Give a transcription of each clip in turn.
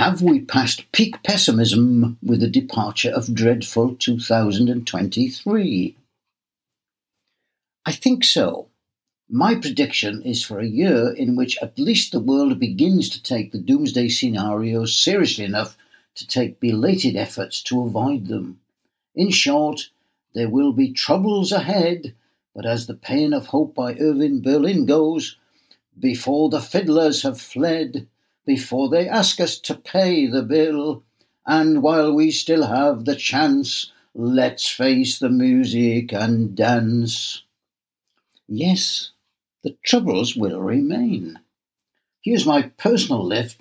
Have we passed peak pessimism with the departure of dreadful 2023? I think so. My prediction is for a year in which at least the world begins to take the doomsday scenarios seriously enough to take belated efforts to avoid them. In short, there will be troubles ahead, but as the Pain of Hope by Irvin Berlin goes, before the fiddlers have fled, before they ask us to pay the bill, and while we still have the chance, let's face the music and dance. Yes, the troubles will remain. Here's my personal list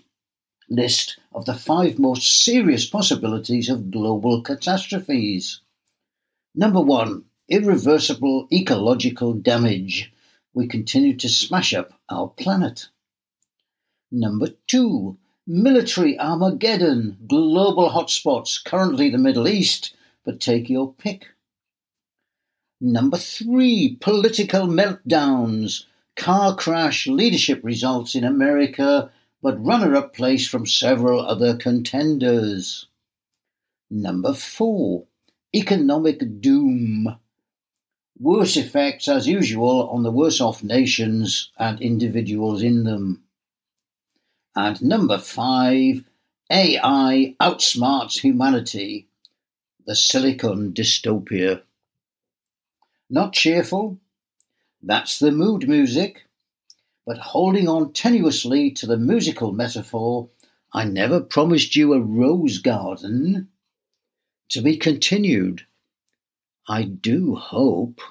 of the 5 most serious possibilities of global catastrophes. Number 1, irreversible ecological damage. We continue to smash up our planet. Number 2, military Armageddon, global hotspots, currently the Middle East, but take your pick. Number 3, political meltdowns, car crash, leadership results in America, but runner-up place from several other contenders. Number 4, economic doom. Worse effects, as usual, on the worse-off nations and individuals in them. And number 5, AI outsmarts humanity, the Silicon dystopia. Not cheerful, that's the mood music, but holding on tenuously to the musical metaphor, I never promised you a rose garden. To be continued, I do hope.